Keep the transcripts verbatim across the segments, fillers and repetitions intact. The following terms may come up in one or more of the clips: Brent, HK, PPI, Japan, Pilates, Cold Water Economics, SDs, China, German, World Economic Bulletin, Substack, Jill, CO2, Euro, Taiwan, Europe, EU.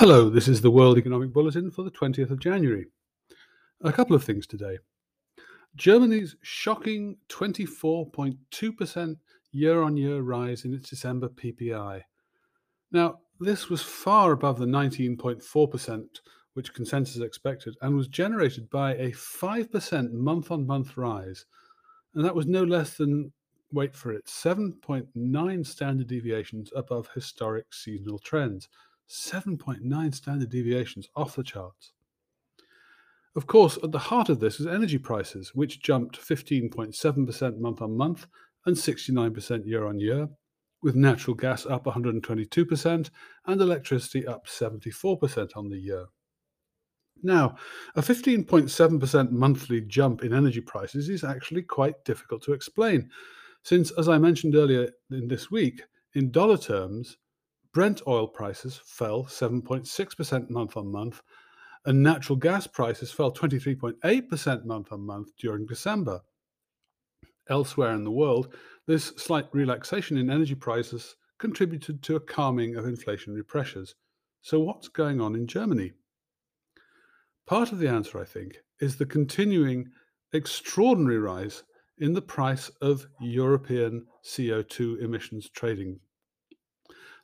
Hello, this is the World Economic Bulletin for the twentieth of January. A couple of things today. Germany's shocking twenty-four point two percent year-on-year rise in its December P P I. Now, this was far above the nineteen point four percent which consensus expected and was generated by a five percent month-on-month rise. And that was no less than, wait for it, seven point nine standard deviations above historic seasonal trends. seven point nine standard deviations off the charts. Of course, at the heart of this is energy prices, which jumped fifteen point seven percent month on month and sixty-nine percent year on year, with natural gas up one hundred twenty-two percent and electricity up seventy-four percent on the year. Now, a fifteen point seven percent monthly jump in energy prices is actually quite difficult to explain, since, as I mentioned earlier in this week, in dollar terms, Brent oil prices fell seven point six percent month-on-month, and natural gas prices fell twenty-three point eight percent month-on-month during December. Elsewhere in the world, this slight relaxation in energy prices contributed to a calming of inflationary pressures. So what's going on in Germany? Part of the answer, I think, is the continuing extraordinary rise in the price of European C O two emissions trading.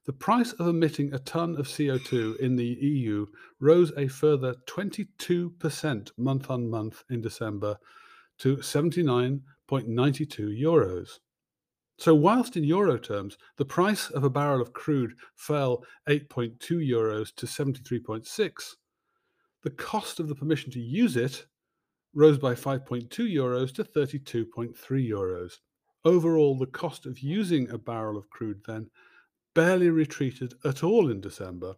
The price of emitting a tonne of C O two in the E U rose a further twenty-two percent month-on-month in December to seventy-nine point nine two euros. So whilst in euro terms, the price of a barrel of crude fell eight point two euros to seventy-three point six, the cost of the permission to use it rose by five point two euros to thirty-two point three euros. Overall, the cost of using a barrel of crude then barely retreated at all in December,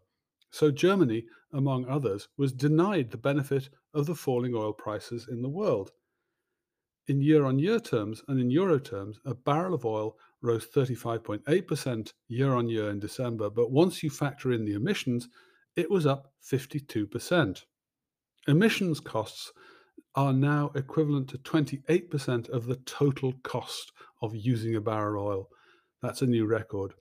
so Germany, among others, was denied the benefit of the falling oil prices in the world. In year-on-year terms and in euro terms, a barrel of oil rose thirty-five point eight percent year-on-year in December, but once you factor in the emissions, it was up fifty-two percent. Emissions costs are now equivalent to twenty-eight percent of the total cost of using a barrel of oil. That's a new record.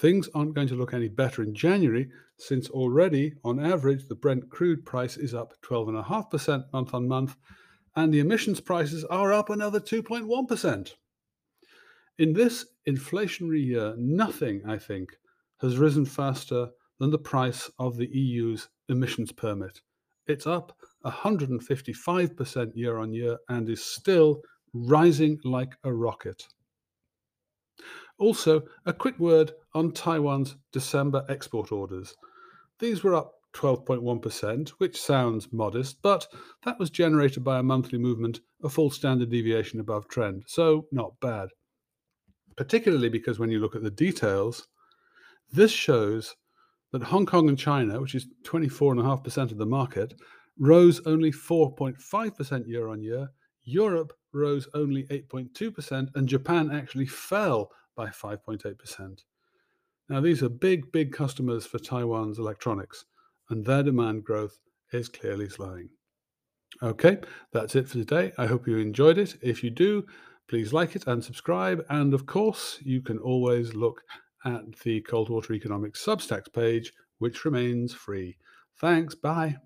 Things aren't going to look any better in January, since already, on average, the Brent crude price is up twelve point five percent month on month, and the emissions prices are up another two point one percent. In this inflationary year, nothing, I think, has risen faster than the price of the E U's emissions permit. It's up one hundred fifty-five percent year on year and is still rising like a rocket. Also, a quick word on Taiwan's December export orders. These were up twelve point one percent, which sounds modest, but that was generated by a monthly movement, a full standard deviation above trend, so not bad. Particularly because when you look at the details, this shows that Hong Kong and China, which is twenty-four point five percent of the market, rose only four point five percent year on year, Europe rose only eight point two percent, and Japan actually fell by five point eight percent. Now, these are big, big customers for Taiwan's electronics, and their demand growth is clearly slowing. Okay, that's it for today. I hope you enjoyed it. If you do, please like it and subscribe. And of course, you can always look at the Cold Water Economics Substacks page, which remains free. Thanks. Bye.